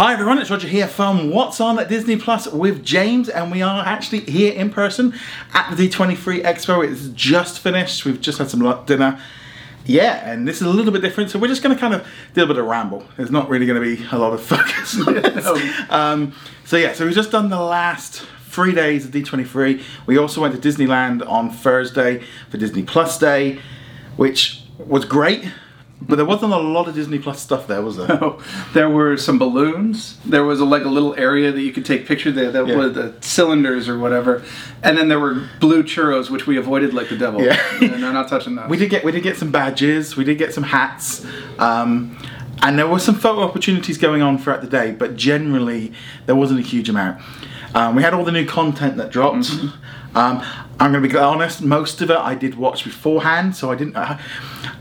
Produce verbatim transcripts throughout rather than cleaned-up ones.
Hi everyone, it's Roger here from What's On at Disney Plus with James, and we are actually here in person at the D twenty-three Expo. It's just finished, we've just had some dinner. Yeah, and this is a little bit different, so we're just going to kind of do a bit of ramble. There's not really going to be a lot of focus on this. No. um, So yeah, so we've just done the last three days of D twenty-three. We also went to Disneyland on Thursday for Disney Plus Day, which was great. But there wasn't a lot of Disney Plus stuff there, was there? No. There were some balloons. There was a, like a little area that you could take pictures there that yeah. was the cylinders or whatever. And then there were blue churros, which we avoided like the devil. Yeah. No, no, not touching those. We did get we did get some badges. We did get some hats. Um, and there were some photo opportunities going on throughout the day. But generally, there wasn't a huge amount. Um, we had all the new content that dropped. Mm-hmm. um, I'm going to be honest, most of it I did watch beforehand, so I didn't uh,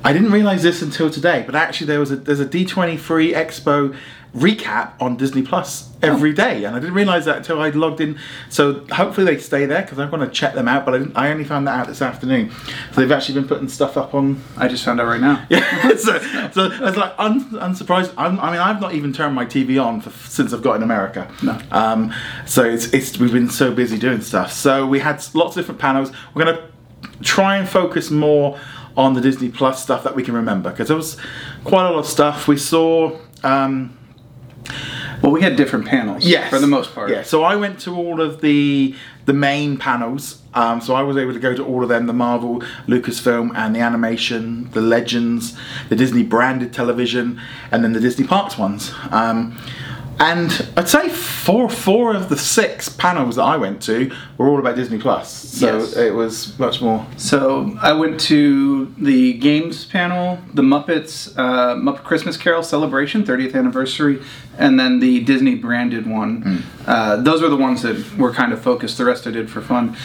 I didn't realise this until today, but actually there was a, there's a D twenty-three Expo recap on Disney Plus every day, and I didn't realise that until I logged in, so hopefully they stay there because I'm going to check them out, but I, didn't, I only found that out this afternoon, so they've actually been putting stuff up on... I just found out right now. Yeah, so, so it's like un, unsurprised, I'm, I mean I've not even turned my T V on for, since I've got in America. No. Um, so it's, it's we've been so busy doing stuff, so we had lots of different panels. We're going to try and focus more on the Disney Plus stuff that we can remember, because there was quite a lot of stuff. We saw... Um, Well, we had different panels, yes, for the most part. Yeah, so I went to all of the the main panels, um, so I was able to go to all of them, the Marvel, Lucasfilm, and the animation, the Legends, the Disney branded television, and then the Disney Parks ones. Um, and I'd say four four of the six panels that I went to were all about Disney Plus, so yes. It was much more. So I went to the games panel, the Muppets, uh, Muppet Christmas Carol Celebration, thirtieth anniversary, and then the Disney branded one. Mm. Uh, those were the ones that were kind of focused. The rest I did for fun.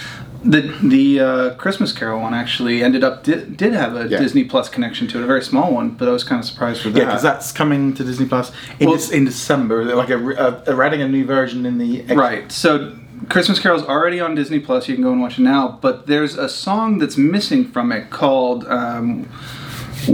The the uh, Christmas Carol one actually ended up di- did have a yeah. Disney Plus connection to it, a very small one, but I was kind of surprised for that. Yeah, because that's coming to Disney Plus in well, des- in December. Like a, a, a adding a new version in the ex- right. So Christmas Carol's already on Disney Plus. You can go and watch it now. But there's a song that's missing from it called um,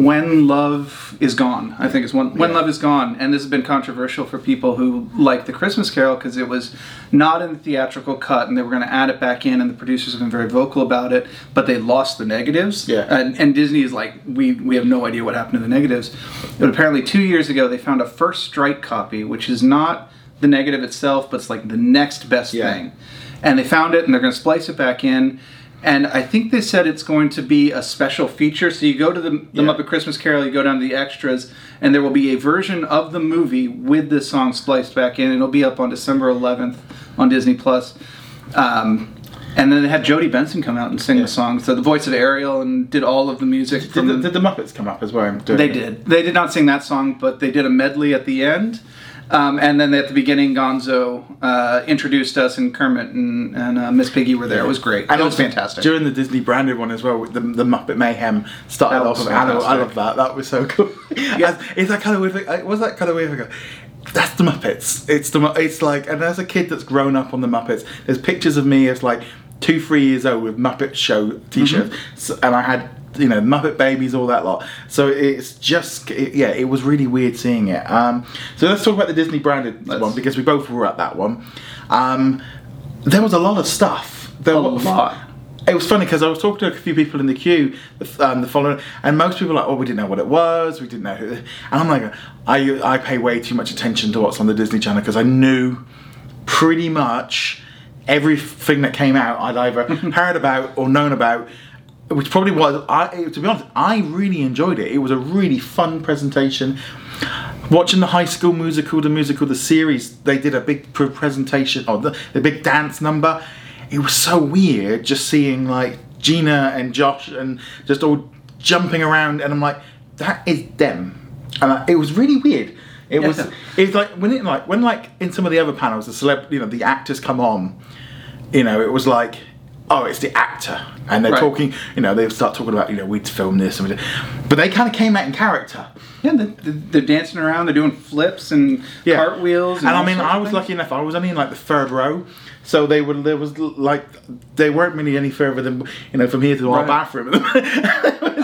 "When Love Is Gone." I think it's "When, when yeah. Love Is Gone," and this has been controversial for people who like the Christmas Carol because it was not in the theatrical cut, and they were going to add it back in, and the producers have been very vocal about it, but they lost the negatives. Yeah. And, and Disney is like, we we have no idea what happened to the negatives. But apparently two years ago, they found a first strike copy, which is not the negative itself, but it's like the next best yeah. thing. And they found it, and they're going to splice it back in. And I think they said it's going to be a special feature. So you go to the, the yeah. Muppet Christmas Carol, you go down to the extras, and there will be a version of the movie with this song spliced back in. It'll be up on December eleventh on Disney Plus. Um, and then they had Jody Benson come out and sing yeah. the song. So the voice of Ariel and did all of the music. Did, from the, did the Muppets come up as well? They it. did. They did not sing that song, but they did a medley at the end. Um, and then at the beginning, Gonzo uh, introduced us, and Kermit and, and uh, Miss Piggy were there. It was great. And it was fantastic. During the Disney branded one as well, the, the Muppet Mayhem started off. I love that. That was so cool. Yeah. Is that kind of weird? Thing? Was that kind of weird? Thing? That's the Muppets. It's the. It's like, and as a kid that's grown up on the Muppets, there's pictures of me as like two, three years old with Muppet Show T-shirts, mm-hmm. so, and I had. You know, Muppet Babies, all that lot. So it's just, it, yeah, it was really weird seeing it. Um, so let's talk about the Disney branded let's. one, because we both were at that one. Um, there was a lot of stuff. There a was, lot. It was funny, because I was talking to a few people in the queue um, the following, and most people were like, oh, we didn't know what it was, we didn't know who. And I'm like, I, I pay way too much attention to what's on the Disney Channel, because I knew pretty much everything that came out I'd either heard about or known about. Which probably was, I, to be honest, I really enjoyed it. It was a really fun presentation. Watching the High School Musical, the musical, the series, they did a big presentation, or the, the big dance number. It was so weird just seeing like Gina and Josh and just all jumping around, and I'm like, that is them. And I, it was really weird. It yeah. was, it's like when it like when like in some of the other panels, the celeb, you know, the actors come on. You know, it was like. Oh, it's the actor, and they're right. talking. You know, they start talking about, you know, we'd film this, and we did. But they kind of came out in character. Yeah, they're, they're dancing around. They're doing flips and yeah. cartwheels. And, and I mean, I was lucky enough. I was only in like the third row, so they were there was like they weren't really any further than, you know, from here to our right. bathroom.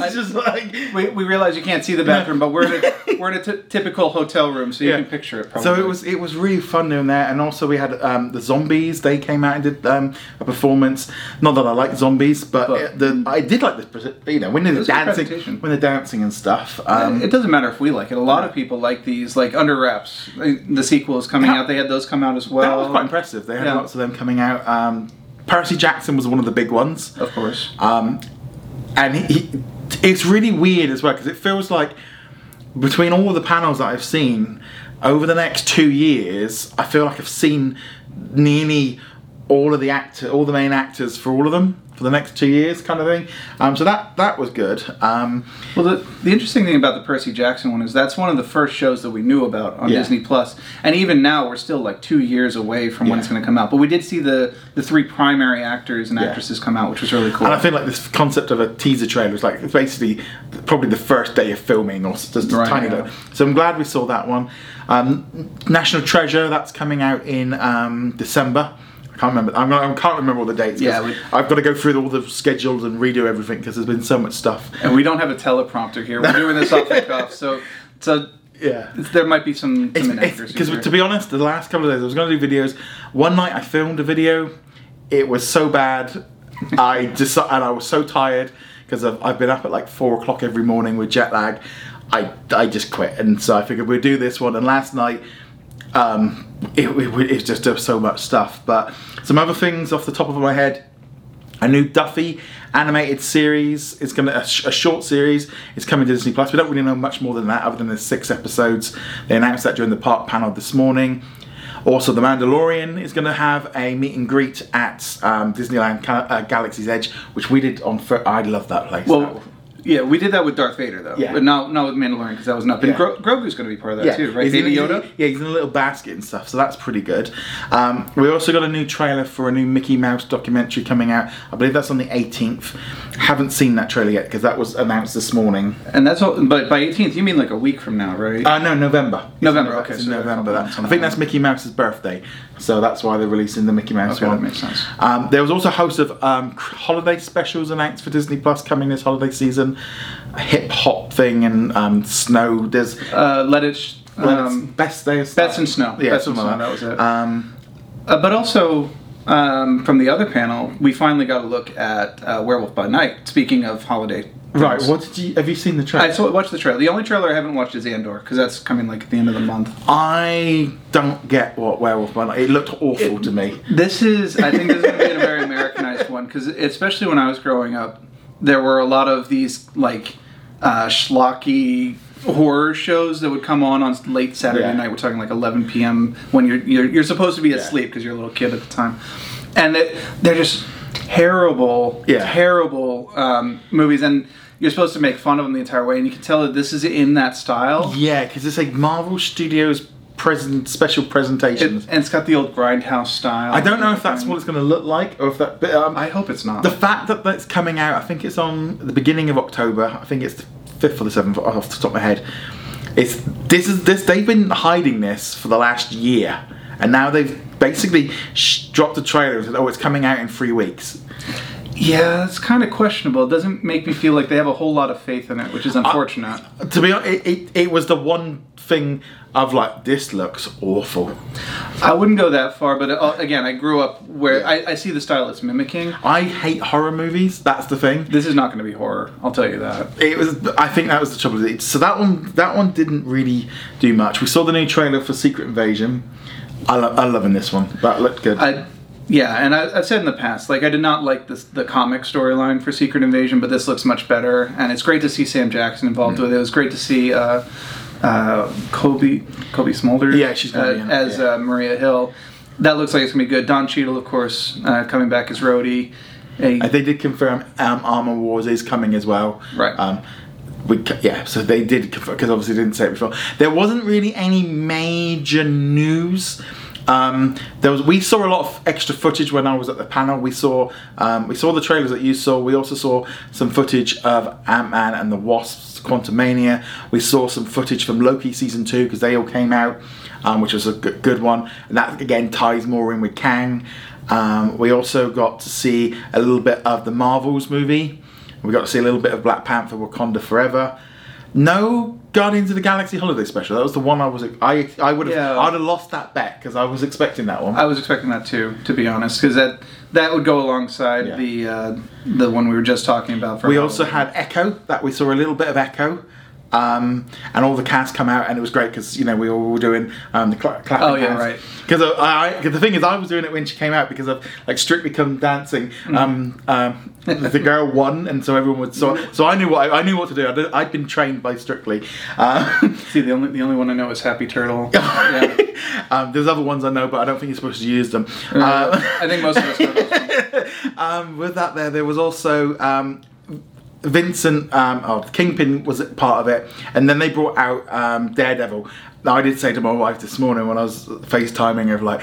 It's just like we, we realize you can't see the bathroom, but we're in a, we're in a t- typical hotel room, so you yeah. can picture it. Probably. So it was it was really fun doing that, and also we had um, the zombies. They came out and did um, a performance. Not that I like zombies, but, but it, the, I did like this. You know, when they're dancing, when they're dancing and stuff. Um, it doesn't matter if we like it. A lot of people like these, like Under Wraps. The sequel is coming that, out. They had those come out as well. That was quite impressive. They had yeah. lots of them coming out. Um, Percy Jackson was one of the big ones. Of course. Um, and he, he, it's really weird as well, because it feels like between all the panels that I've seen, over the next two years, I feel like I've seen nearly all of the actor, all the main actors for all of them for the next two years kind of thing. Um, so that that was good. Um, well, the, the interesting thing about the Percy Jackson one is that's one of the first shows that we knew about on yeah. Disney Plus. And even now, we're still like two years away from yeah. when it's going to come out. But we did see the, the three primary actors and yeah. actresses come out, which was really cool. And I feel like this concept of a teaser trailer is like, it's basically probably the first day of filming or just right, a tiny yeah. bit. So I'm glad we saw that one. Um, National Treasure, that's coming out in um, December. I can't remember. I'm gonna, I can't remember all the dates. Yeah, we, I've got to go through all the schedules and redo everything because there's been so much stuff. And we don't have a teleprompter here. We're doing this off the cuff, so so yeah, there might be some inaccuracies. Because to be honest, the last couple of days I was going to do videos. One night I filmed a video. It was so bad. I just and I was so tired because I've, I've been up at like four o'clock every morning with jet lag. I I just quit, and so I figured we'd do this one. And last night. Um, it, it, it's just so much stuff, but some other things off the top of my head. A new Duffy animated series is going to a, sh- a short series is coming to Disney Plus. We don't really know much more than that, other than there's six episodes. They announced that during the park panel this morning. Also, the Mandalorian is going to have a meet and greet at um, Disneyland uh, Galaxy's Edge, which we did on. Fir- I love that place. Well, that yeah, we did that with Darth Vader, though. Yeah. But not, not with Mandalorian, because that was nothing. Yeah. Gro- Grogu's going to be part of that, yeah. too, right? He's Baby in, Yoda? Yeah, he's in a little basket and stuff, so that's pretty good. Um, we also got a new trailer for a new Mickey Mouse documentary coming out. I believe that's on the eighteenth. Haven't seen that trailer yet, because that was announced this morning. And that's all, but by eighteenth, you mean like a week from now, right? Uh, no, November. November, November. okay. It's so November. That. I think that's Mickey Mouse's birthday, so that's why they're releasing the Mickey Mouse okay, one. That makes sense. Um, there was also a host of um, holiday specials announced for Disney Plus coming this holiday season. A hip hop thing and um, snow. There's uh, let it sh- um, best day of best and snow. Yeah, best and snow. That was it. Um, uh, but also um, from the other panel, we finally got a look at uh, Werewolf by Night. Speaking of holiday, things. Right? What did you have? You seen the trailer? I saw, watched the trailer. The only trailer I haven't watched is Andor because that's coming like at the end of the month. I don't get what Werewolf by Night. It looked awful it, to me. This is. I think this is going to be a very Americanized one because especially when I was growing up. There were a lot of these, like, uh, schlocky horror shows that would come on on late Saturday yeah. night. We're talking, like, eleven p.m. when you're you're, you're supposed to be asleep because yeah. you're a little kid at the time. And they, they're just terrible, yeah. terrible um, movies. And you're supposed to make fun of them the entire way. And you can tell that this is in that style. Yeah, because it's like Marvel Studios... Present special presentations, it, and it's got the old grindhouse style. I don't know if that's what it's going to look like, or if that. But, um, I hope it's not. The fact that that's coming out, I think it's on the beginning of October. I think it's the fifth or the seventh, off the top of my head. It's this is this. They've been hiding this for the last year, and now they've basically sh- dropped the trailer and said, "Oh, it's coming out in three weeks." Yeah, it's kind of questionable. It doesn't make me feel like they have a whole lot of faith in it, which is unfortunate. Uh, to be honest, it, it, it was the one thing of like, this looks awful. I wouldn't go that far, but uh, again, I grew up where yeah. I, I see the style it's mimicking. I hate horror movies, that's the thing. This is not going to be horror, I'll tell you that. It was. I think that was the trouble with it. So that one, that one didn't really do much. We saw the new trailer for Secret Invasion. I lo- I'm loving this one. That looked good. I, Yeah, and I, I've said in the past, like, I did not like this, the comic storyline for Secret Invasion, but this looks much better, and it's great to see Sam Jackson involved mm. with it. It was great to see uh, uh, Kobe Kobe Smulders yeah, she's gonna uh, be in it. as yeah. uh, Maria Hill. That looks like it's going to be good. Don Cheadle, of course, uh, coming back as Rhodey. Hey. Uh, they did confirm um, Armor Wars is coming as well. Right. Um, we, yeah, so they did confirm, because obviously they didn't say it before. There wasn't really any major news. Um, there was. We saw a lot of extra footage when I was at the panel. We saw um, we saw the trailers that you saw. We also saw some footage of Ant-Man and the Wasp's Quantumania. We saw some footage from Loki Season two because they all came out, um, which was a good, good one. And that, again, ties more in with Kang. Um, we also got to see a little bit of the Marvels movie. We got to see a little bit of Black Panther, Wakanda Forever. No Guardians of the Galaxy Holiday Special. That was the one I was. I I would have. Yeah. I'd have lost that bet because I was expecting that one. I was expecting that too, to be honest, because that that would go alongside yeah. the uh, the one we were just talking about. For we also had Echo. That we saw a little bit of Echo. Um, and all the cast come out, and it was great because you know we all were doing um, the cla- clapping. Oh yeah, hands. Right. Because I, I cause the thing is, I was doing it when she came out because of like Strictly Come Dancing. Um, um, the girl won, and so everyone would so so I knew what I, I knew what to do. I'd, I'd been trained by Strictly. Um, See, the only the only one I know is Happy Turtle. Yeah. um, there's other ones I know, but I don't think you're supposed to use them. Uh, um, I think most of us know those. um, with that, there there was also. Um, Vincent, um, oh, Kingpin was part of it, and then they brought out um, Daredevil. Now I did say to my wife this morning when I was FaceTiming her, like,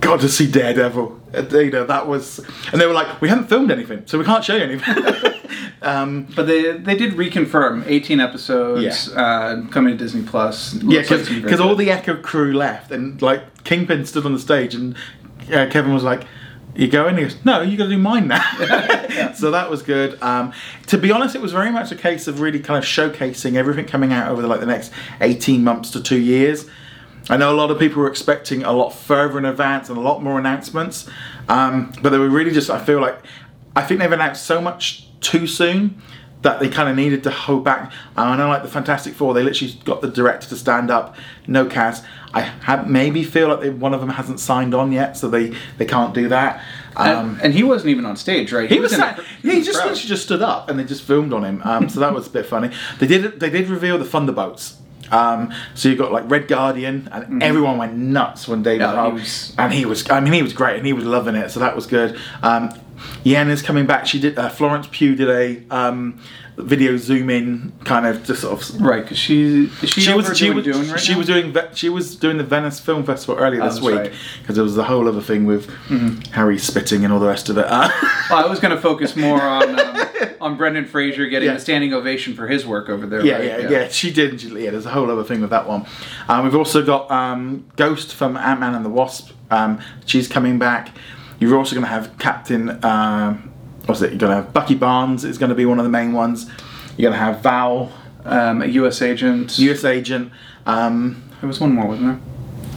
got to see Daredevil. You know, that was, and they were like, we haven't filmed anything, so we can't show you anything. um, but they they did reconfirm eighteen episodes yeah. uh, coming to Disney Plus. Yeah, because like all the Echo crew left, and like Kingpin stood on the stage, and uh, Kevin was like. You go in and he goes, no, you got to do mine now. yeah. So that was good. Um, to be honest, it was very much a case of really kind of showcasing everything coming out over the, like the next eighteen months to two years. I know a lot of people were expecting a lot further in advance and a lot more announcements, um, but they were really just, I feel like, I think they've announced so much too soon that they kind of needed to hold back. Um, I know like the Fantastic Four, they literally got the director to stand up, no cast. I have maybe feel like they, one of them hasn't signed on yet, so they, they can't do that. Um, and, and he wasn't even on stage, right? He, he was, was sat, a, he yeah. He just literally just stood up, and they just filmed on him. Um, so that was a bit funny. They did they did reveal the Thunderbolts. Um, so you got like Red Guardian, and mm-hmm. everyone went nuts when David. Yeah, he was, and he was, I mean, he was great, and he was loving it. So that was good. Um, Yana's coming back. She did. Uh, Florence Pugh did a. Um, video zoom in kind of just sort of right because she she, she was she was doing right she now? was doing she was doing the Venice Film Festival earlier this week because right. there was the whole other thing with mm-hmm. Harry spitting and all the rest of it. Uh, well, I was going to focus more on um, on Brendan Fraser getting yeah. a standing ovation for his work over there. Yeah, right? yeah, yeah, yeah. She did. Yeah, there's a whole other thing with that one. Um, we've also got um, Ghost from Ant-Man and the Wasp. Um, she's coming back. You're also going to have Captain. Um, What's it? You're going to have Bucky Barnes is going to be one of the main ones. You're going to have Val, um, a U S agent. U S agent. Um, there was one more, wasn't there?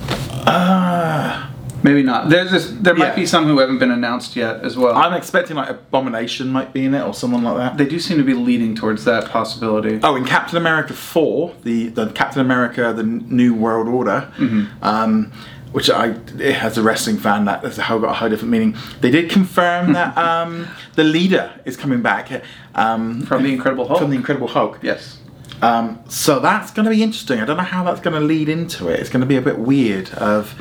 Uh, Maybe not. There's this, there might yeah. be some who haven't been announced yet as well. I'm expecting like Abomination might be in it or someone like that. They do seem to be leading towards that possibility. Oh, in Captain America four, the, the Captain America, the New World Order, mm-hmm. um, which I, as a wrestling fan, that has a whole, got a whole different meaning. They did confirm that um, the Leader is coming back. Um, from the Incredible Hulk. From the Incredible Hulk. Yes. Um, so that's going to be interesting. I don't know how that's going to lead into it. It's going to be a bit weird of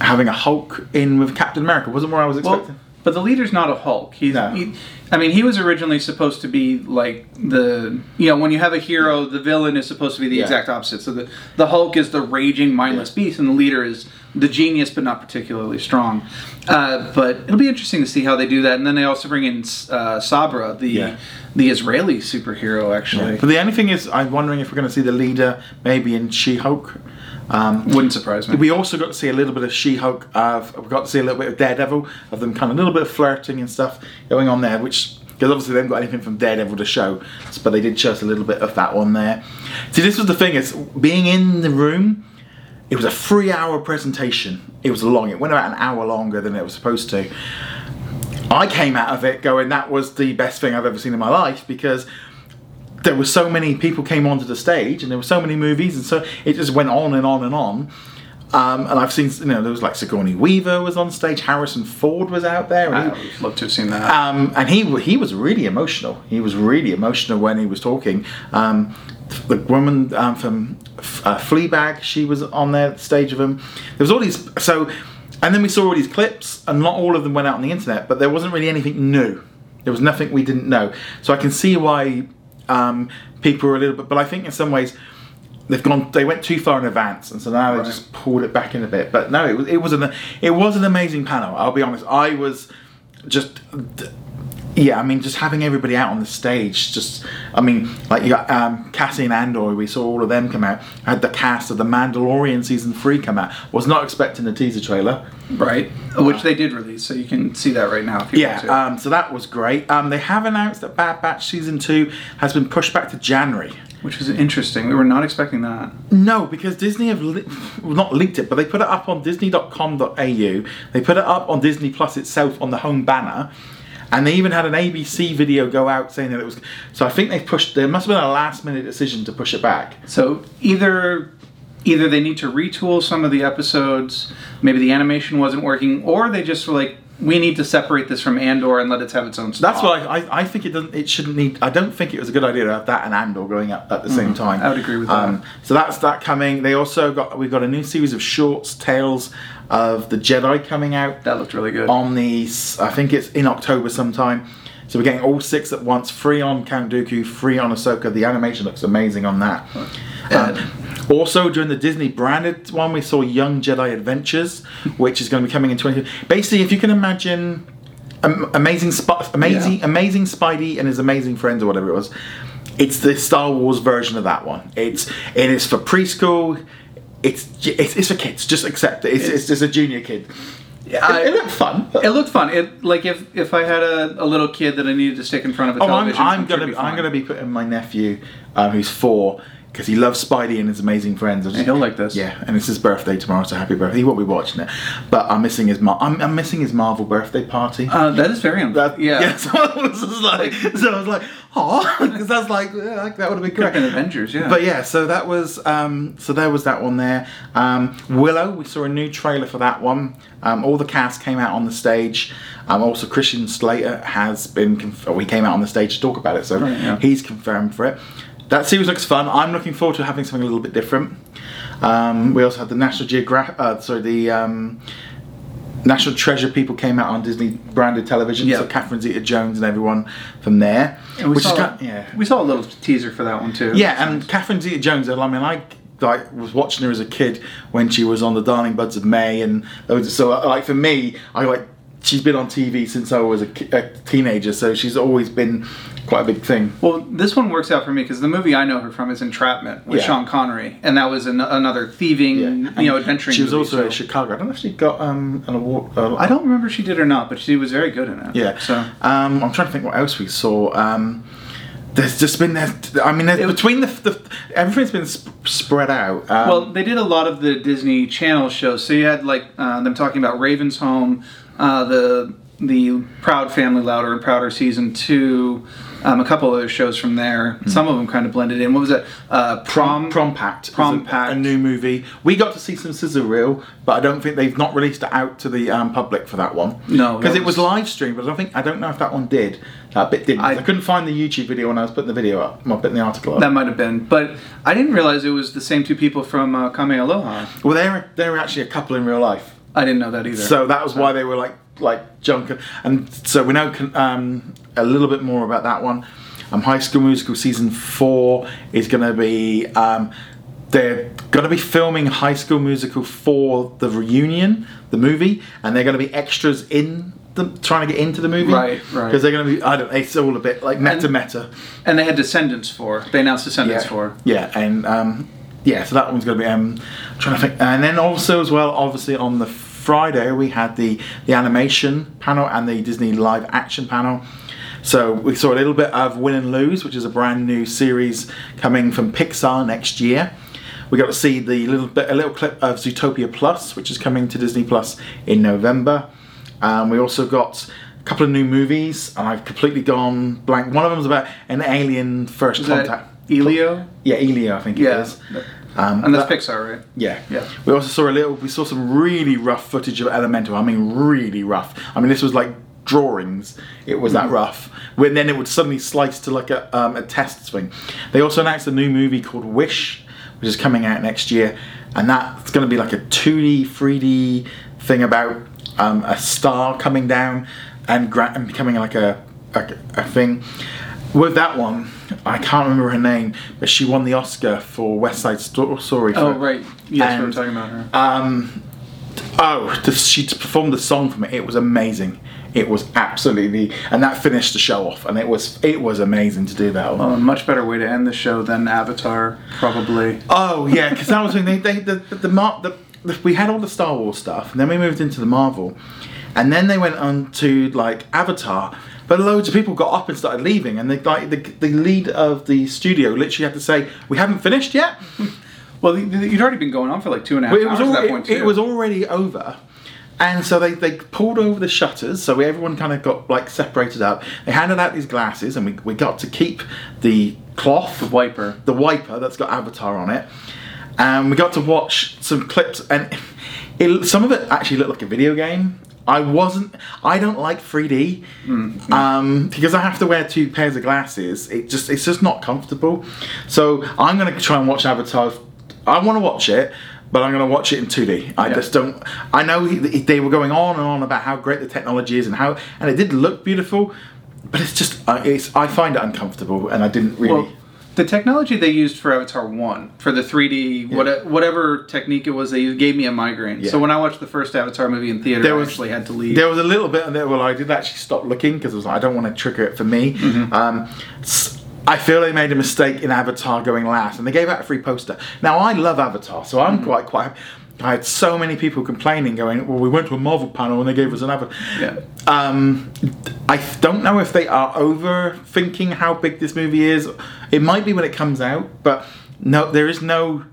having a Hulk in with Captain America. Wasn't where I was expecting. Well, but the Leader's not a Hulk. He's, no. He, I mean, he was originally supposed to be like the, you know, when you have a hero, the villain is supposed to be the yeah. exact opposite. So the, the Hulk is the raging, mindless yeah. beast, and the Leader is the genius, but not particularly strong. Uh, but it'll be interesting to see how they do that. And then they also bring in uh, Sabra, the yeah. the Israeli superhero, actually. Yeah. But the only thing is, I'm wondering if we're going to see the Leader maybe in She-Hulk. Um, Wouldn't surprise me. We also got to see a little bit of She-Hulk. Uh, we got to see a little bit of Daredevil, of them kind of a little bit of flirting and stuff going on there, which, because obviously they haven't got anything from Daredevil to show, but they did show us a little bit of that one there. See, this was the thing, is being in the room, it was a three-hour presentation. It was long. It went about an hour longer than it was supposed to. I came out of it going, that was the best thing I've ever seen in my life, because there were so many people came onto the stage, and there were so many movies, and so it just went on and on and on. Um, and I've seen, you know, there was like Sigourney Weaver was on stage, Harrison Ford was out there. I would love to have seen that. Um, and he he was really emotional. He was really emotional when he was talking. Um, the woman um, from uh, Fleabag, she was on there, stage of him. There was all these, so, and then we saw all these clips, and not all of them went out on the internet, but there wasn't really anything new. There was nothing we didn't know. So I can see why um, people were a little bit, but I think in some ways, They've gone. They went too far in advance, and so now they right. just pulled it back in a bit. But no, it was it was an it was an amazing panel. I'll be honest. I was just Yeah, I mean, just having everybody out on the stage, just, I mean, like, you got um, Cassie and Andor, we saw all of them come out. I had the cast of The Mandalorian Season three come out. Was not expecting a teaser trailer. Right, uh, which they did release, so you can see that right now if you yeah, want to. Yeah, um, so that was great. Um, they have announced that Bad Batch Season two has been pushed back to January. Which is interesting. We were not expecting that. No, because Disney have li- well, not leaked it, but they put it up on disney dot com dot a u. They put it up on Disney Plus itself on the home banner. And they even had an A B C video go out saying that it was... So I think they pushed... There must have been a last-minute decision to push it back. So either either they need to retool some of the episodes, maybe the animation wasn't working, or they just were like, we need to separate this from Andor and let it have its own spot. That's what I... I, I think it doesn't... It shouldn't need... I don't think it was a good idea to have that and Andor going up at the mm-hmm. same time. I would agree with that. Um, so that's that coming. They also got... We've got a new series of shorts, tales... of the Jedi coming out. That looked really good. On the, I think it's in October sometime. So we're getting all six at once. Free on Count Dooku, free on Ahsoka. The animation looks amazing on that. Um, also, during the Disney branded one, we saw Young Jedi Adventures, which is going to be coming in twenty fifteen. Basically, if you can imagine um, Amazing Sp- amazing, yeah. amazing Spidey and his amazing friends or whatever it was, it's the Star Wars version of that one. It's It is for preschool. It's, it's it's for kids. Just accept it. It's it's, it's just a junior kid. Yeah, I, it, it looked fun. It looked fun. It like if, if I had a, a little kid that I needed to stick in front of a oh, television. I'm, I'm gonna be, I'm gonna be putting my nephew, um, who's four, because he loves Spidey and his amazing friends. Just, and he'll like this. Yeah, and it's his birthday tomorrow, so happy birthday. He won't be watching it, but I'm missing his Mar- I'm, I'm missing his Marvel birthday party. Uh, that is very un- that, yeah. yeah. So I was just like, so I was like, oh, because that's like, like that would have been great. Kingpin Avengers, yeah. But yeah, so that was, um, so there was that one there. Um, Willow, we saw a new trailer for that one. Um, all the cast came out on the stage. Um, also, Christian Slater has been. Conf- we came out on the stage to talk about it, so right, yeah. he's confirmed for it. That series looks fun. I'm looking forward to having something a little bit different. Um, we also had the National Geographic, uh, sorry, the um, National Treasure people came out on Disney branded television. Yep. So Catherine Zeta-Jones and everyone from there. And we which saw, is kind of, yeah, we saw a little teaser for that one too. Yeah, and Catherine Zeta-Jones. I mean, I like was watching her as a kid when she was on The Darling Buds of May, and so like for me, I like. She's been on T V since I was a, a teenager, so she's always been quite a big thing. Well, this one works out for me because the movie I know her from is Entrapment with yeah. Sean Connery, and that was an, another thieving, yeah. you know, adventuring. She was movie, also so. in Chicago. I don't know if she got um, an award. Uh, I don't remember if she did or not, but she was very good in it. Yeah. So um, I'm trying to think what else we saw. Um, There's just been, there's, I mean, there's, between the, the, everything's been sp- spread out. Um, well, they did a lot of the Disney Channel shows. So you had, like, uh, them talking about Raven's Home, uh, the the Proud Family, Louder and Prouder Season two, um, a couple other shows from there. Mm-hmm. Some of them kind of blended in. What was it? Uh, Prom, Prom Pact. Prom Pact. A, a new movie. We got to see some scissor reel, but I don't think they've not released it out to the um, public for that one. No. Because it was live streamed, but I think, I don't know if that one did. That bit didn't. I, I couldn't find the YouTube video when I was putting the video up. Well, putting the article up. That might have been, but I didn't realize it was the same two people from uh, Kame Aloha. Well, they were they were actually a couple in real life. I didn't know that either. So that was so. why they were like like junk. And so we know um, a little bit more about that one. Um, High School Musical season four is going to be. Um, They're going to be filming High School Musical for the reunion, the movie, and they're going to be extras in the trying to get into the movie. Right, right. Because they're going to be, I don't. It's all a bit like meta, and, meta. And they had Descendants for. They announced Descendants yeah. for. Yeah, and um, yeah, so that one's going to be. Um, I'm trying to think, and then also as well, obviously on the Friday we had the the animation panel and the Disney live action panel. So we saw a little bit of Win and Lose, which is a brand new series coming from Pixar next year. We got to see the little bit, a little clip of Zootopia Plus, which is coming to Disney Plus in November. Um, we also got a couple of new movies, and I've completely gone blank. One of them is about an alien first is contact. Elio? Yeah, Elio, I think yeah. it is. Um, and that's that, Pixar, right? Yeah, yeah. We also saw a little. We saw some really rough footage of Elemental. I mean, really rough. I mean, this was like drawings. It was that rough. When then it would suddenly slice to like a, um, a test swing. They also announced a new movie called Wish, which is coming out next year, and that's going to be like a two D, three D thing about um, a star coming down and, gra- and becoming like a, a a thing. With that one, I can't remember her name, but she won the Oscar for West Side Story. For, oh, right. Yes, we were talking about her. Um, oh, the, she performed the song from it. It was amazing. It was absolutely, and that finished the show off, and it was it was amazing to do that. Well, a much better way to end the show than Avatar, probably. Oh yeah, because that was when they, they the the, the, the the we had all the Star Wars stuff, and then we moved into the Marvel, and then they went on to like Avatar. But loads of people got up and started leaving, and the, like, the the lead of the studio literally had to say, "We haven't finished yet." Well, you'd already been going on for like two and a half well, hours al- at that it, point, too. It was already over. And so they, they pulled over the shutters, so we, everyone kind of got like separated up. They handed out these glasses, and we, we got to keep the cloth. The wiper. The wiper that's got Avatar on it. And we got to watch some clips, and it, some of it actually looked like a video game. I wasn't, I don't like three D, mm-hmm. um, because I have to wear two pairs of glasses. It just, it's just not comfortable. So I'm going to try and watch Avatar. I want to watch it, but I'm going to watch it in two D. I yeah. just don't, I know they were going on and on about how great the technology is and how, and it did look beautiful, but it's just, it's, I find it uncomfortable, and I didn't really. Well, the technology they used for Avatar one, for the three D, yeah. what, whatever technique it was they used, gave me a migraine. Yeah. So when I watched the first Avatar movie in theater, there was, I actually had to leave. There was a little bit of it where I did actually stop looking, because I was like, I don't want to trigger it for me. Mm-hmm. Um, I feel they made a mistake in Avatar going last, and they gave out a free poster. Now, I love Avatar, so I'm mm-hmm. quite, quite happy. I had so many people complaining, going, well, we went to a Marvel panel and they gave us an Avatar. Yeah. Um, I don't know if they are overthinking how big this movie is. It might be when it comes out, but no, there is no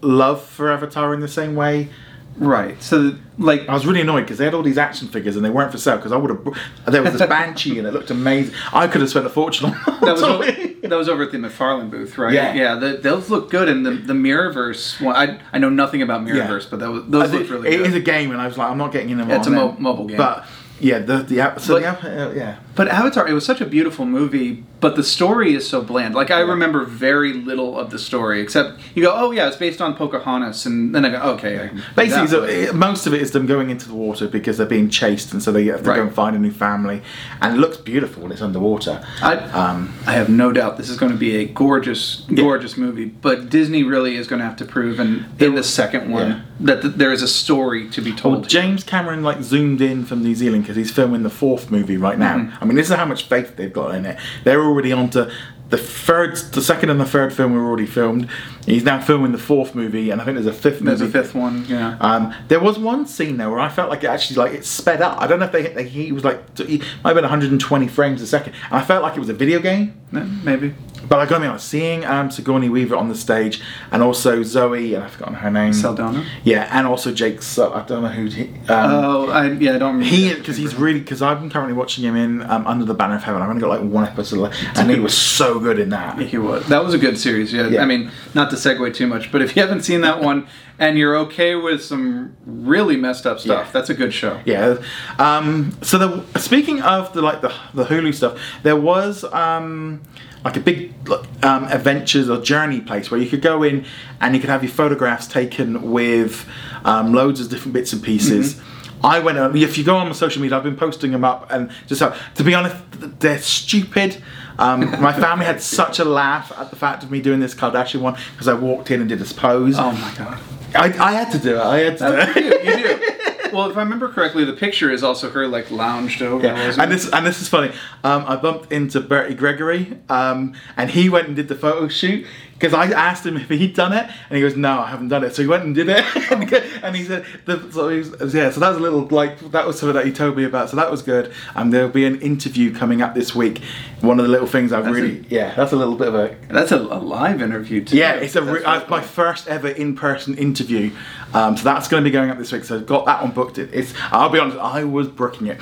love for Avatar in the same way. Right. So, like, I was really annoyed because they had all these action figures and they weren't for sale, because I would have. There was this Banshee and it looked amazing. I could have spent a fortune on that. Was over, that was over at the McFarlane booth, right? Yeah. Yeah. The, those look good, and the the Mirrorverse. Well, I I know nothing about Mirrorverse, yeah. but that was those I looked did, really it good. It is a game, and I was like, I'm not getting in them. Yeah, it's a mo- mobile game, but. Yeah, the the so but, the uh, yeah. But Avatar, it was such a beautiful movie, but the story is so bland. Like I yeah. remember very little of the story, except you go, oh yeah, it's based on Pocahontas, and then I go, okay. I Basically, so it, most of it is them going into the water because they're being chased, and so they have to right. go and find a new family. And it looks beautiful when it's underwater. I um, I have no doubt this is going to be a gorgeous, gorgeous yeah. movie. But Disney really is going to have to prove, and in the second one, yeah. that th- there is a story to be told. Well, James Cameron like zoomed in from New Zealand. He's filming the fourth movie right now. Mm-hmm. I mean, this is how much faith they've got in it. They're already on to the third, the second and the third film were already filmed. He's now filming the fourth movie, and I think there's a fifth movie. There's a fifth one, yeah. Um, there was one scene though where I felt like it actually like it sped up. I don't know if they, they he was like he might have been one hundred twenty frames a second, and I felt like it was a video game. Yeah, maybe. But I got me on seeing um, Sigourney Weaver on the stage, and also Zoe, and I've forgotten her name. Saldana. Yeah, and also Jake. So I don't know who. He, um, oh, I, yeah, I don't. Remember he because he's really because I'm currently watching him in um, Under the Banner of Heaven. I've only got like one episode left, and he was so good in that. Yeah, he was. That was a good series. Yeah. yeah. I mean, not to segue too much, but if you haven't seen that one, and you're okay with some really messed up stuff, yeah. that's a good show. Yeah. Um, so the, speaking of the like the the Hulu stuff, there was. Um, Like a big um, adventures or journey place where you could go in and you could have your photographs taken with um, loads of different bits and pieces. Mm-hmm. I went, if you go on my social media, I've been posting them up, and just how, to be honest, they're stupid. Um, my family had such a laugh at the fact of me doing this Kardashian one because I walked in and did this pose. Oh my God. I, I had to do it. I had to That's do it. You, you do. Well, if I remember correctly, the picture is also her like lounged over. Yeah. And this and this is funny. Um, I bumped into Bertie Gregory, um, and he went and did the photo shoot because I asked him if he'd done it, and he goes, "No, I haven't done it." So he went and did it, and he said, the, so he was, "Yeah." So that was a little like that was something that he told me about. So that was good. And there'll be an interview coming up this week. One of the little things I've that's really a, yeah, that's a little bit of a that's a, a live interview too. Yeah, it's a re- I've, my first ever in-person interview. Um, so that's going to be going up this week. So I've got that one booked. It. It's I'll be honest, I was brooking it.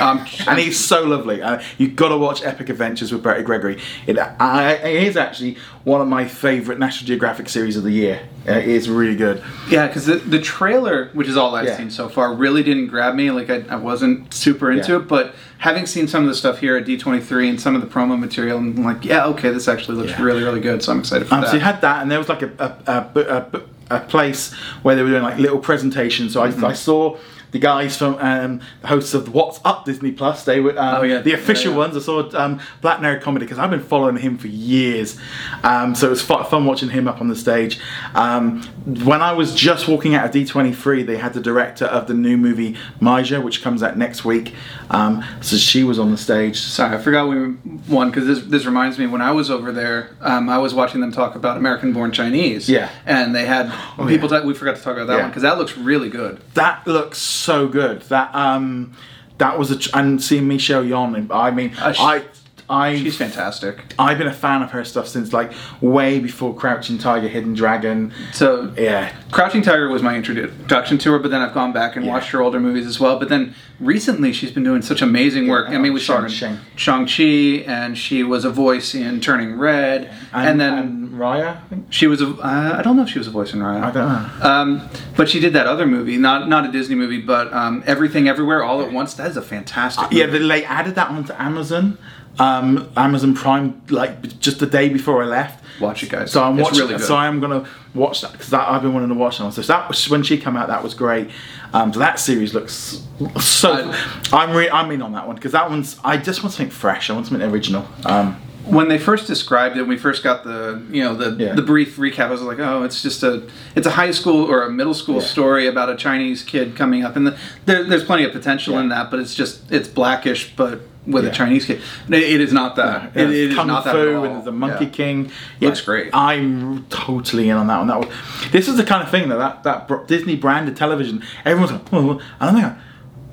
um, and he's so lovely. Uh, you've got to watch Epic Adventures with Bertie Gregory. It, I, it is actually one of my favourite National Geographic series of the year. Uh, it is really good. Yeah, because the, the trailer, which is all I've yeah. seen so far, really didn't grab me. Like I, I wasn't super into yeah. it, but having seen some of the stuff here at D twenty-three and some of the promo material, I'm like, yeah, okay, this actually looks yeah. really, really good. So I'm excited for um, that. So you had that, and there was like a a, a, a, a a place where they were doing like little presentations. So I, mm-hmm. I saw the guys from um, the hosts of What's Up Disney Plus. They were um, oh, yeah. the official yeah, yeah. ones. I saw um, Black Nerd Comedy because I've been following him for years. Um, so it was fun watching him up on the stage. Um, when I was just walking out of D twenty-three, they had the director of the new movie Maja, which comes out next week. Um, so she was on the stage. Sorry, I forgot we were one because this this reminds me when I was over there, um, I was watching them talk about American-born Chinese. Yeah, and they had oh, people. Yeah. Talk, we forgot to talk about that yeah. one because that looks really good. That looks so good. That um, that was a and seeing Michelle Yeoh. I mean, uh, she, I I she's fantastic. I've been a fan of her stuff since like way before Crouching Tiger, Hidden Dragon. So yeah, Crouching Tiger was my introduction to her, but then I've gone back and yeah. watched her older movies as well. But then recently, she's been doing such amazing yeah, work. I mean, we saw her in Shang-Chi, and she was a voice in Turning Red, yeah. and, and then. And Raya, I think? She was a... Uh, I don't know if she was a voice in Raya. I don't know. Um, but she did that other movie, not not a Disney movie, but um, Everything Everywhere All at Once. That is a fantastic uh, movie. Yeah, they added that onto Amazon. Um, Amazon Prime, like, just the day before I left. Watch it, guys. So I'm watching, really good. So I'm going to watch that, because I've been wanting to watch it. So that was, when she came out, that was great. Um, so that series looks so... I, I'm, re- I'm in on that one, because that one's... I just want something fresh. I want something original. Um... When they first described it, when we first got the you know the, yeah. the brief recap, I was like, oh, it's just a it's a high school or a middle school yeah. story about a Chinese kid coming up, and the, there, there's plenty of potential yeah. in that, but it's just it's Blackish, but with yeah. a Chinese kid. It, it is not that. Yeah. It, it is Kung not Fu, that at all. And the Monkey yeah. King yeah, looks great. I'm totally in on that one. That one. This is the kind of thing that that, that Disney branded television. Everyone's like, oh, I don't know.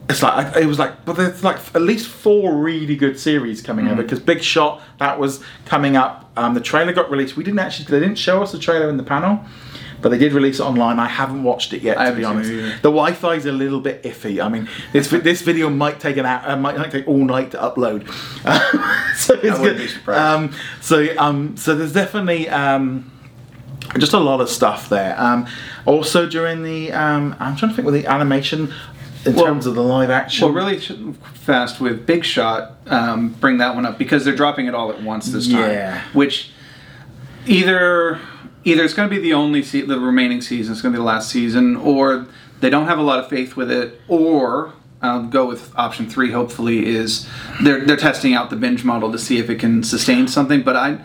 It's like it was like, but there's like at least four really good series coming mm-hmm. over because Big Shot that was coming up. Um, the trailer got released. We didn't actually, they didn't show us the trailer in the panel, but they did release it online. I haven't watched it yet, I to be honest. The Wi-Fi is a little bit iffy. I mean, this this video might take an hour, uh, might, might take all night to upload. Um, so it's I wouldn't be surprised. Um, so um, so there's definitely. Um, Just a lot of stuff there. Um, also during the, um, I'm trying to think with the animation in well, terms of the live action. Well, really fast with Big Shot, um, bring that one up because they're dropping it all at once this time. Yeah. Which either either it's going to be the only se- the remaining season, it's going to be the last season, or they don't have a lot of faith with it, or I'll go with option three. Hopefully, is they're they're testing out the binge model to see if it can sustain something. But I.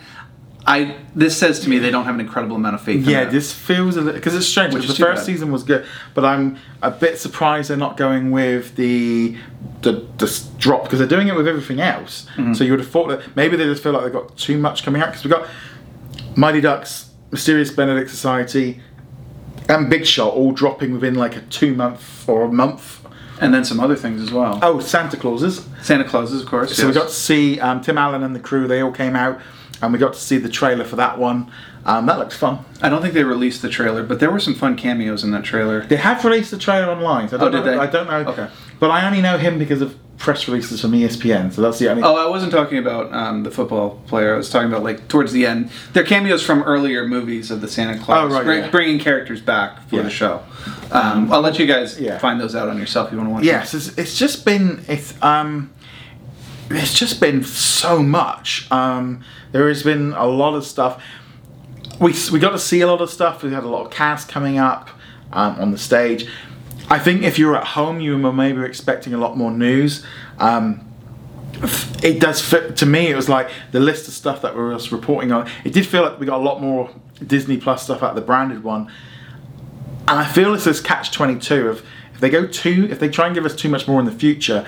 I this says to me they don't have an incredible amount of faith. Yeah, in this feels a little because it's strange. Because the first bad. season was good, but I'm a bit surprised they're not going with the the, the drop because they're doing it with everything else. Mm-hmm. So you would have thought that maybe they just feel like they've got too much coming out because we've got Mighty Ducks, Mysterious Benedict Society, and Big Shot all dropping within like a two month or a month. And then some other things as well. Oh, Santa Clauses. Santa Clauses, of course. So yes. we got to see um, Tim Allen and the crew. They all came out. And we got to see the trailer for that one. Um, that looks fun. I don't think they released the trailer, but there were some fun cameos in that trailer. They have released the trailer online. So I don't oh, did know, they? I don't know. Okay. But I only know him because of press releases from E S P N, so that's the only... Oh, I wasn't talking about um, the football player. I was talking about, like, towards the end. They're cameos from earlier movies of the Santa Claus. Oh, right, br- yeah. Bringing characters back for yeah. the show. Um, I'll let you guys yeah. find those out on yourself if you want to watch yes, them. Yes, it's, it's just been... It's, um, It's just been so much. Um, there has been a lot of stuff. We we got to see a lot of stuff. We had a lot of cast coming up um, on the stage. I think if you were at home, you were maybe expecting a lot more news. Um, it does fit, to me, it was like the list of stuff that we were reporting on. It did feel like we got a lot more Disney Plus stuff out of the branded one. And I feel it's this catch twenty-two of if they go too, if they try and give us too much more in the future.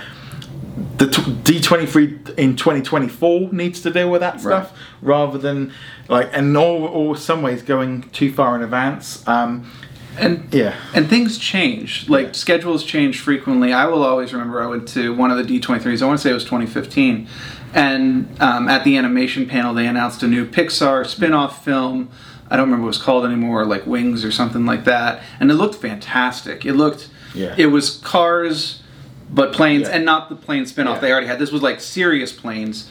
The D twenty-three in twenty twenty-four needs to deal with that stuff right. rather than like and all or some ways going too far in advance. Um, and yeah, and things change. Like yeah. schedules change frequently. I will always remember I went to one of the D twenty-threes. I want to say it was twenty fifteen, and um, at the animation panel they announced a new Pixar spin-off film. I don't remember what it was called anymore, like Wings or something like that. And it looked fantastic. It looked. Yeah. It was Cars. But planes, yeah. and not the plane spin-off yeah. they already had. This was like serious planes,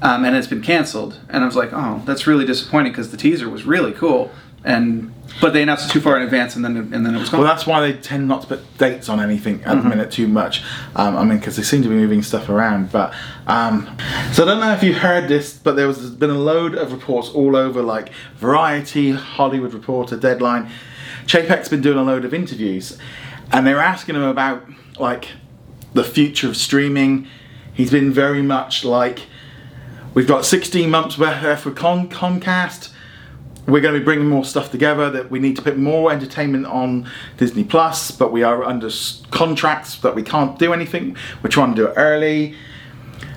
um, and it's been canceled. And I was like, oh, that's really disappointing because the teaser was really cool. And but they announced it too far in advance, and then and then it was gone. Well, that's why they tend not to put dates on anything at mm-hmm. the minute too much. Um, I mean, because they seem to be moving stuff around. But um, so I don't know if you heard this, but there was there's been a load of reports all over, like Variety, Hollywood Reporter, Deadline. Chapek's been doing a load of interviews. and they were asking him about like the future of streaming. He's been very much like, we've got sixteen months left for Con Comcast. We're going to be bringing more stuff together, that we need to put more entertainment on Disney Plus, but we are under contracts that we can't do anything. We're trying to do it early.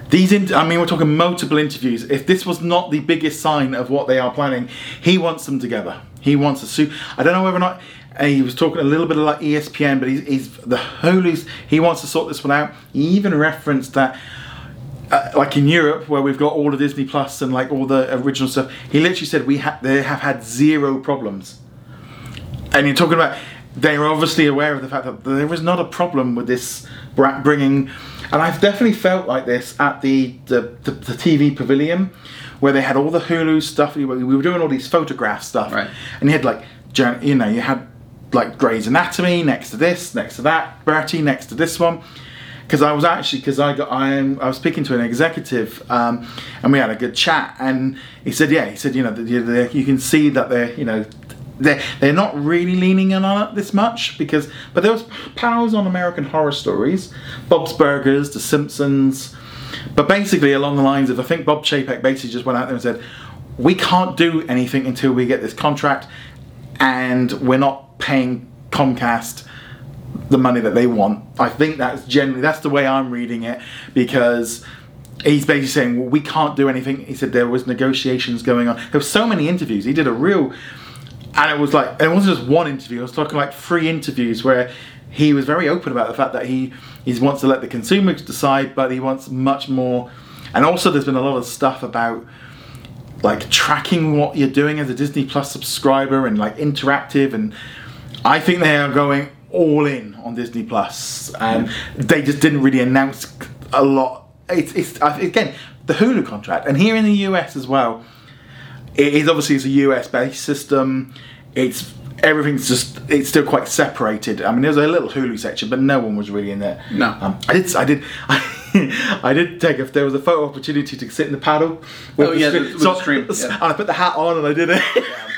These, in- I mean, we're talking multiple interviews. If this was not the biggest sign of what they are planning, he wants them together. He wants a suit. I don't know whether or not uh, he was talking a little bit like E S P N, but he's, he's the Hulu's. He wants to sort this one out. He even referenced that, uh, like in Europe, where we've got all the Disney Plus and like all the original stuff. He literally said we ha- they have had zero problems. And you're talking about they were obviously aware of the fact that there was not a problem with this bringing. And I've definitely felt like this at the, the, the, the T V Pavilion, where they had all the Hulu stuff. We were doing all these photograph stuff. Right. And you had like, you know, you had like Grey's Anatomy next to this, next to that, Bertie next to this one. Because I was actually, because I got, I, I was speaking to an executive, um, and we had a good chat. And he said, yeah, he said, you know, the, the, you can see that they're, you know, They're, they're not really leaning in on it this much, because but there was powers on American Horror Stories, Bob's Burgers, The Simpsons, but basically along the lines of, I think Bob Chapek basically just went out there and said, we can't do anything until we get this contract, and we're not paying Comcast the money that they want. I think that's generally, that's the way I'm reading it, because he's basically saying, well, we can't do anything. He said there was negotiations going on. There were so many interviews. He did a real... And it was like, it wasn't just one interview, I was talking like three interviews where he was very open about the fact that he, he wants to let the consumers decide, but he wants much more. And also there's been a lot of stuff about like tracking what you're doing as a Disney Plus subscriber and like interactive, and I think they are going all in on Disney Plus, and they just didn't really announce a lot. It's, it's again, the Hulu contract, and here in the U S as well, it is obviously it's a U S based system. It's everything's just it's still quite separated. I mean, there's a little Hulu section, but no one was really in there. No, um, I did. I did. I, I did take if there was a photo opportunity to sit in the paddle. With oh the yeah, stream. With so the stream. I, yeah. And I put the hat on and I did it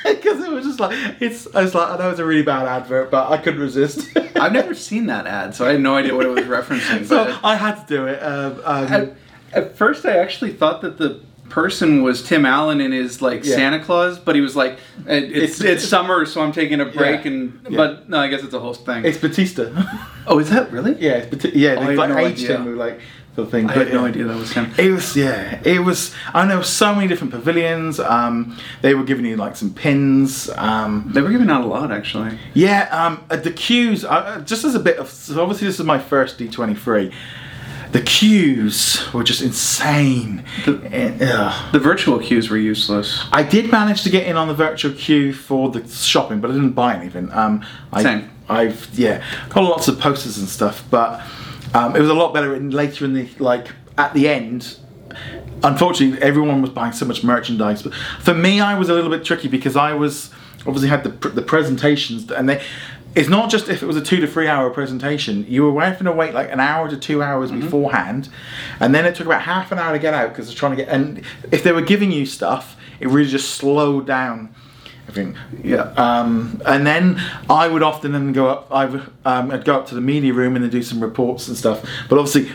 because yeah. It was just like it's. I was like, I know it's a really bad advert, but I couldn't resist. I've never seen that ad, so I had no idea what it was referencing. So but I had to do it. Um, um, at, at first, I actually thought that the person was Tim Allen in his like yeah. Santa Claus, but he was like, it's, it's it's summer, so I'm taking a break, yeah. and yeah. but no, I guess it's a host thing. It's Batista. Oh, is that really? Yeah, it's Bat- yeah, they oh, like, no aged idea. him with like the thing. I but, had no yeah. idea that was him. It was yeah, it was. I know so many different pavilions. Um, they were giving you like some pins. Um, they were giving out a lot actually. Yeah, um, the queues. Uh, just as a bit of so obviously, this is my first D twenty-three. The queues were just insane. The, the virtual queues were useless. I did manage to get in on the virtual queue for the shopping, but I didn't buy anything. Um, I, Same. I've yeah got lots of posters and stuff, but um, it was a lot better in, later in the like at the end. Unfortunately, everyone was buying so much merchandise, but for me, I was a little bit tricky because I was obviously had the the presentations and they. It's not just if it was a two to three hour presentation. You were having to wait like an hour to two hours mm-hmm. beforehand, and then it took about half an hour to get out because they're trying to get. And if they were giving you stuff, it really just slowed down everything. Yeah. Um, and then I would often then go up. I would, um, I'd go up to the media room and then do some reports and stuff. But obviously,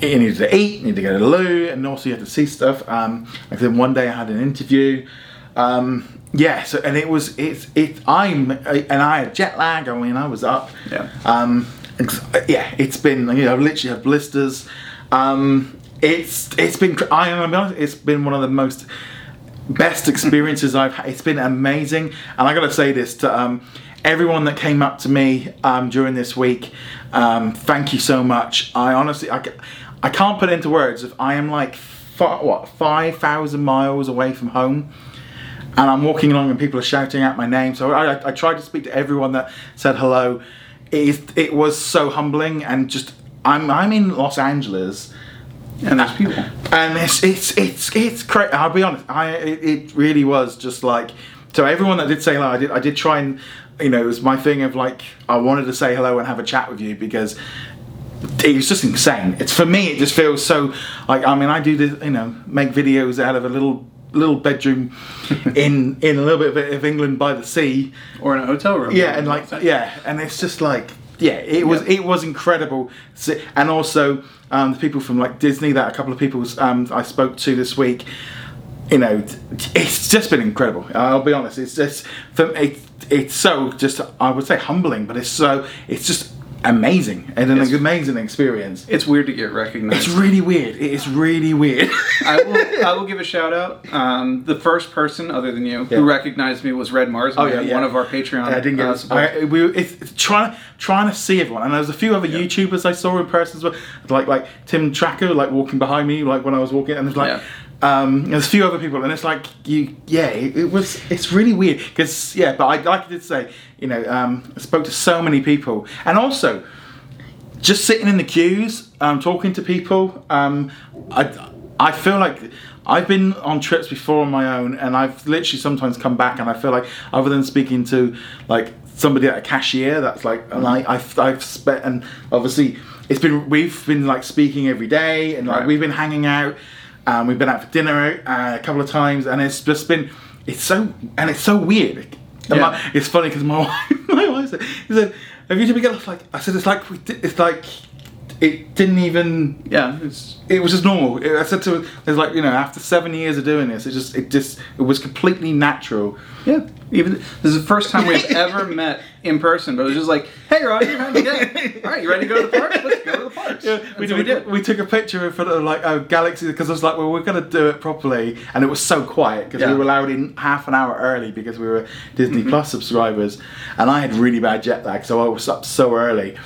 you needed to eat, you needed to go to the loo, and also you had to see stuff. Um, like then one day I had an interview. Um, Yeah, so, and it was, it's, it, I'm, and I had jet lag, I mean, I was up. Yeah. Um, it's, yeah, it's been, you know, I literally have blisters. Um, it's, it's been, I am honest, it's been one of the most best experiences I've had. It's been amazing. And I gotta say this to, um, everyone that came up to me, um, during this week, um, thank you so much. I honestly, I, I can't put into words if I am like, f- what, five thousand miles away from home. And I'm walking along and people are shouting out my name. So I, I, I tried to speak to everyone that said hello. It, is, it was so humbling, and just I'm I'm in Los Angeles, and there's people. And it's it's it's it's crazy. I'll be honest. I it, it really was just like so. Everyone that did say hello, I did I did try and you know it was my thing of like I wanted to say hello and have a chat with you because it was just insane. It's for me. It just feels so like I mean I do this you know make videos out of a little. little bedroom in in a little bit of England by the sea or in a hotel room yeah and like yeah and it's just like yeah, it was yeah. it was incredible. And also um, the people from like Disney, that a couple of people um, I spoke to this week, you know, it's just been incredible. I'll be honest, it's just for it, it's so just I would say humbling, but it's so it's just amazing and an it's, amazing experience. It's weird to get recognized. It's really weird. It is really weird. I will I will give a shout out. Um, the first person other than you yeah. who recognized me was Red Mars. Oh yeah, yeah, one of our Patreon. Yeah, I didn't get uh, I, we were, it's, it's trying trying to see everyone, and there's a few other yeah. YouTubers I saw in person as well, like like Tim Tracker, like walking behind me, like when I was walking, and there's like. Yeah. Um, there's a few other people, and it's like you, yeah. It, it was, it's really weird because, yeah. But I, like I did say, you know, um, I spoke to so many people, and also just sitting in the queues, um, talking to people. Um, I, I feel like I've been on trips before on my own, and I've literally sometimes come back, and I feel like other than speaking to like somebody at a cashier, that's like, and I, I've, I've spent, and obviously it's been, we've been like speaking every day, and like right. we've been hanging out. Um, we've been out for dinner uh, a couple of times, and it's just been, it's so, and it's so weird. Yeah. My, it's funny because my wife, my wife said, she said, have you two been together? Like, I said, it's like, it's like, it didn't even, yeah, it's, it was just normal. It, I said to her, it's like, you know, after seven years of doing this, it just, it just, it was completely natural. Yeah. Even, this is the first time we've ever met in person, but it was just like, hey, Ron, you're having a day. All right, you ready to go to the park? Let's go to the park. Yeah, we, so we, did, we took a picture in front of like a Galaxy, because I was like, well, we're going to do it properly. And it was so quiet because yeah. we were allowed in half an hour early because we were Disney mm-hmm. Plus subscribers. And I had really bad jet lag, so I was up so early.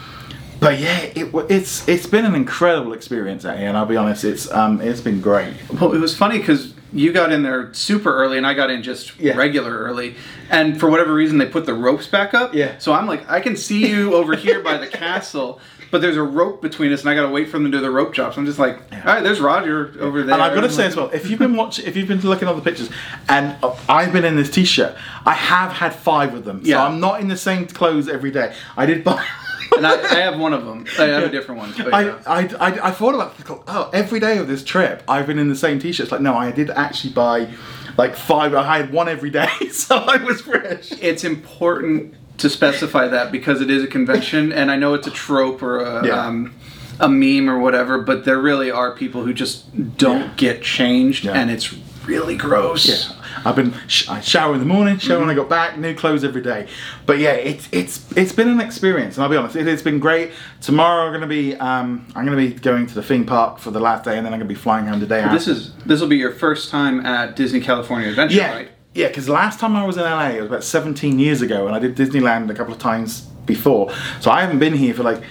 But yeah, it, it's it's been an incredible experience out here, and I'll be honest, it's um it's been great. Well, it was funny because you got in there super early, and I got in just yeah. regular early, and for whatever reason they put the ropes back up. Yeah. So I'm like, I can see you over here by the castle, but there's a rope between us, and I got to wait for them to do the rope chops. I'm just like, all right, there's Roger over there. And I've got to say as well, if you've been watching, if you've been looking at the pictures, and I've been in this t-shirt, I have had five of them, yeah. so I'm not in the same clothes every day. I did buy. And I, I have one of them. I have yeah. a different one. But, yeah. I, I, I I thought about oh every day of this trip I've been in the same t-shirts. Like no, I did actually buy like five. I had one every day, so I was fresh. It's important to specify that because it is a convention, and I know it's a trope or a yeah. um, a meme or whatever. But there really are people who just don't yeah. get changed, yeah. and it's really gross. Yeah. I've been sh- I shower in the morning, shower mm-hmm. when I got back, new clothes every day. But yeah, it's it's it's been an experience, and I'll be honest, it, it's been great. Tomorrow I'm gonna be um, I'm gonna be going to the theme park for the last day, and then I'm gonna be flying home today. This is this will be your first time at Disney California Adventure, yeah, right? Yeah, because last time I was in L A, it was about seventeen years ago, and I did Disneyland a couple of times before, so I haven't been here for like,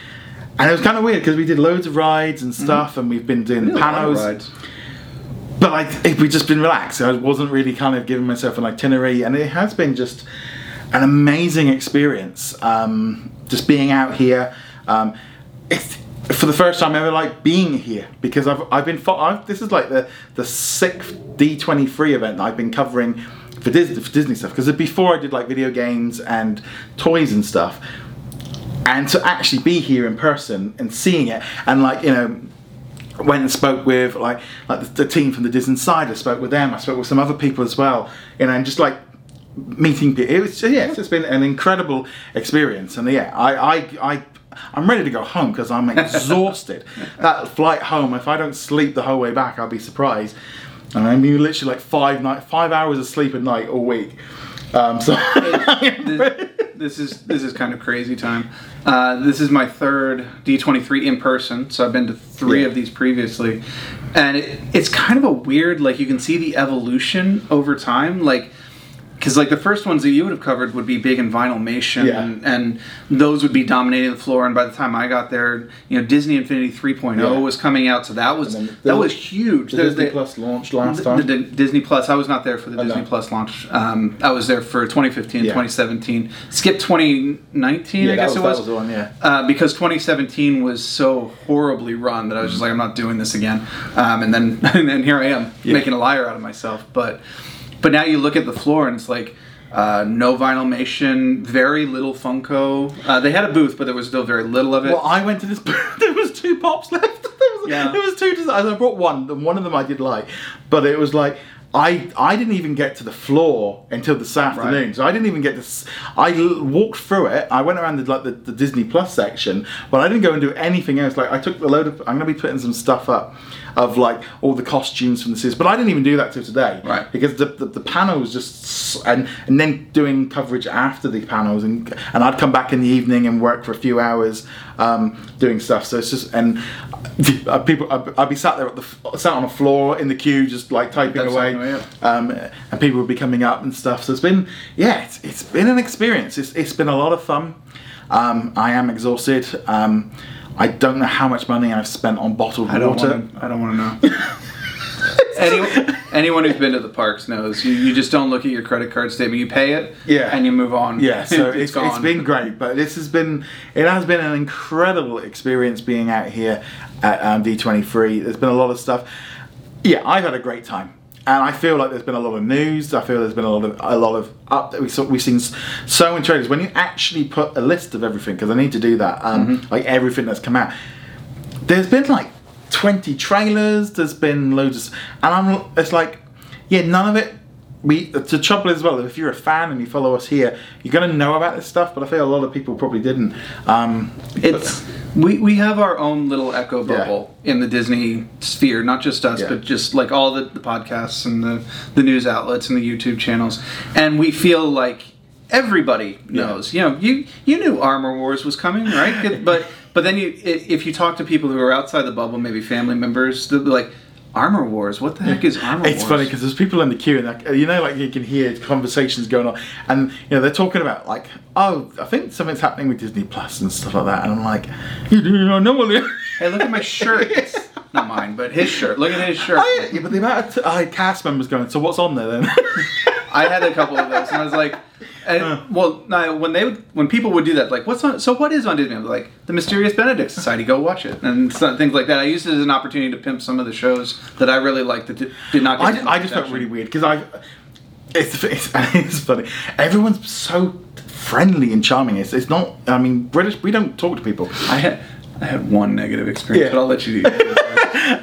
and it was kind of weird because we did loads of rides and stuff, mm-hmm. and we've been doing really panos. A lot of rides. But like, if we'd just been relaxed, I wasn't really kind of giving myself an itinerary, and it has been just an amazing experience. Um, just being out here, um, it's for the first time ever, like being here because I've I've been I've, this is like the the sixth D twenty-three event that I've been covering for Disney for Disney stuff, because before I did like video games and toys and stuff, and to actually be here in person and seeing it, and like, you know. Went and spoke with like like the, the team from the Disney side. I spoke with them. I spoke with some other people as well. You know, and just like meeting people. It was just, yeah, it's just been an incredible experience. And yeah, I I, I I'm ready to go home because I'm exhausted. That flight home, if I don't sleep the whole way back, I'll be surprised. And I mean, literally like five night five hours of sleep a night all week. Um, so this, this is this is kind of crazy time. Uh, this is my third D twenty-three in person, so I've been to three yeah. of these previously, and it, it's kind of a weird, like you can see the evolution over time, like because like the first ones that you would have covered would be Big and Vinylmation, yeah. and, and those would be dominating the floor. And by the time I got there, you know, Disney Infinity three point oh yeah. was coming out, so that was the, that was huge. The, the Disney the, Plus launch last the, time. The, the Disney Plus. I was not there for the oh, Disney no. Plus launch. Um, I was there for twenty fifteen, yeah. twenty seventeen. Skip twenty nineteen, yeah, I guess was, it was. That was the one, yeah. Uh, because twenty seventeen was so horribly run that I was just like, I'm not doing this again. Um, and then and then here I am yeah. making a liar out of myself, but. But now you look at the floor and it's like uh, no Vinylmation, very little Funko. Uh, they had a booth, but there was still very little of it. Well, I went to this booth. There was two pops left. There was, yeah. there was two designs. I brought one, and one of them I did like. But it was like I I didn't even get to the floor until this afternoon. Right. So I didn't even get to... I l- walked through it. I went around the, like the, the Disney Plus section, but I didn't go and do anything else. Like I took a load of... I'm going to be putting some stuff up of like all the costumes from the series, but I didn't even do that till today. Right. Because the, the, the panel was just... And, and then doing coverage after the panels, and and I'd come back in the evening and work for a few hours um, doing stuff. So it's just... And uh, people... I'd, I'd be sat there, at the sat on a floor in the queue, just like typing That's away. Um, and people would be coming up and stuff. So it's been, yeah, it's, it's been an experience. It's it's been a lot of fun. Um, I am exhausted. Um, I don't know how much money I've spent on bottled I water. Don't wanna, I don't want to know. anyone, anyone who's been to the parks knows. You, you just don't look at your credit card statement. You pay it, yeah, and you move on. Yeah, so it's, it's gone. It's been great, but this has been it has been an incredible experience being out here at um, D twenty-three. There's been a lot of stuff. Yeah, I've had a great time. And I feel like there's been a lot of news. I feel there's been a lot of a lot of up. We saw, we've seen so many trailers. When you actually put a list of everything, because I need to do that, um, mm-hmm. like everything that's come out. There's been like twenty trailers. There's been loads of, and I'm. It's like, yeah, none of it. We the trouble is, well, if you're a fan and you follow us here, you're gonna know about this stuff. But I feel a lot of people probably didn't. Um, it's. But, We we have our own little echo bubble yeah. in the Disney sphere, not just us, yeah. but just like all the, the podcasts and the, the news outlets and the YouTube channels. And we feel like everybody knows. Yeah. You know, you you knew Armor Wars was coming, right? But but then you if you talk to people who are outside the bubble, maybe family members, they'll be like, Armor Wars? What the heck is Armor Wars? It's funny because there's people in the queue, and you know, like you can hear conversations going on, and you know they're talking about like, oh, I think something's happening with Disney Plus and stuff like that, and I'm like, you don't know what? Hey, look at my shirt. It's not mine, but his shirt. Look at his shirt. I, yeah, but the amount of t- I had cast members going, so what's on there then? I had a couple of those, and I was like, and, uh. well, no, when they would, when people would do that, like, what's on? So what is on Disney? Like the Mysterious Benedict Society, go watch it, and some, things like that. I used it as an opportunity to pimp some of the shows that I really liked that did, did not. Get I, did, I just felt really weird because I, it's, it's it's funny. Everyone's so friendly and charming. It's it's not. I mean, British. We don't talk to people. I had I had one negative experience, yeah. but I'll let you do that.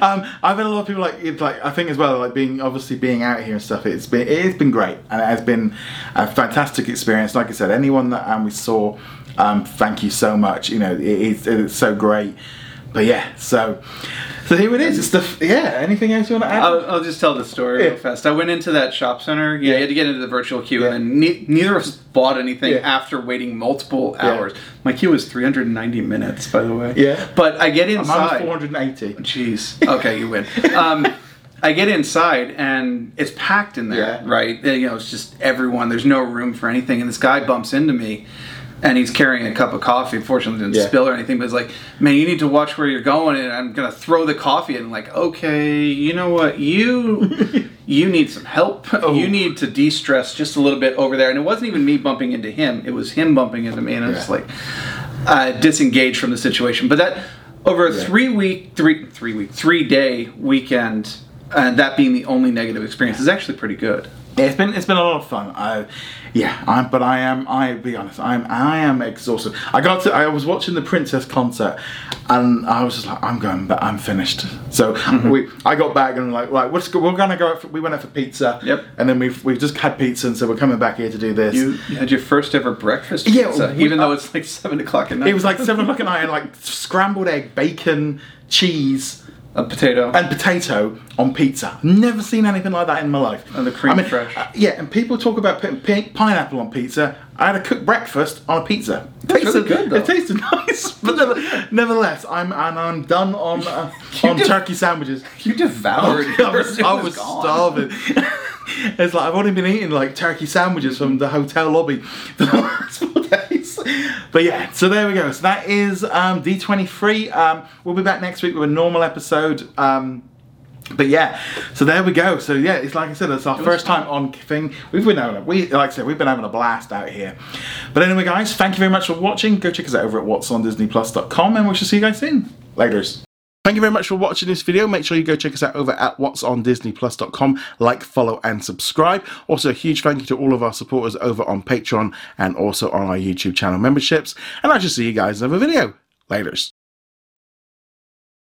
Um, I've had a lot of people like it's like I think as well like being obviously being out here and stuff. It's been it's been great and it has been a fantastic experience. Like I said, anyone that um, we saw, um, thank you so much. You know, it, it's, it's so great. But yeah, so so here it is. It's the yeah. Anything else you want to add? I'll, I'll just tell the story yeah. real fast. I went into that shop center. Yeah, yeah. You had to get into the virtual queue, yeah. and then ne- neither of us bought anything yeah. after waiting multiple hours. Yeah. My queue was three hundred ninety minutes, by the way. Yeah. But I get inside. Mine was four hundred eighty. Jeez. Okay, you win. Um, I get inside and it's packed in there, yeah. right? You know, it's just everyone. There's no room for anything, and this guy bumps into me. And he's carrying a cup of coffee. Fortunately, didn't yeah. spill or anything. But it's like, man, you need to watch where you're going. And I'm gonna throw the coffee. And I'm like, okay, you know what? You, you need some help. Oh. You need to de-stress just a little bit over there. And it wasn't even me bumping into him. It was him bumping into me. And I was yeah. just like, uh, disengaged from the situation. But that over a yeah. three week, three three week, three day weekend, and uh, that being the only negative experience is actually pretty good. It's been it's been a lot of fun. I, yeah, I, but I am I be honest. I'm I am exhausted. I got to I was watching the Princess concert, and I was just like I'm going, but I'm finished. So mm-hmm. we I got back and like like we're, we're gonna go. Out for, we went out for pizza. Yep. And then we've we've just had pizza, and so we're coming back here to do this. You had your first ever breakfast pizza, yeah, we, even though it's like seven o'clock at night. It was like seven o'clock at night, and like scrambled egg, bacon, cheese. A potato. And potato on pizza. Never seen anything like that in my life. And the cream I mean, fresh. Uh, yeah, and people talk about putting pink pineapple on pizza. I had a cooked breakfast on a pizza. It tasted really good, though. It tasted nice. But never, nevertheless, I'm and I'm done on uh, on de- turkey sandwiches. You devoured it. I was, I was starving. It's like I've only been eating like turkey sandwiches from the hotel lobby for the last four days. But yeah, so there we go. So that is um, D twenty-three. Um, we'll be back next week with a normal episode. Um, but yeah, so there we go. So yeah, it's like I said, it's our it first time on thing. We've been having a, we like I said, we've been having a blast out here. But anyway, guys, thank you very much for watching. Go check us out over at whats on disney plus dot com, and we shall see you guys soon. Laters. Thank you very much for watching this video. Make sure you go check us out over at whats on disney plus dot com. Like, follow, and subscribe. Also, a huge thank you to all of our supporters over on Patreon and also on our YouTube channel memberships. And I shall see you guys in another video. Laters.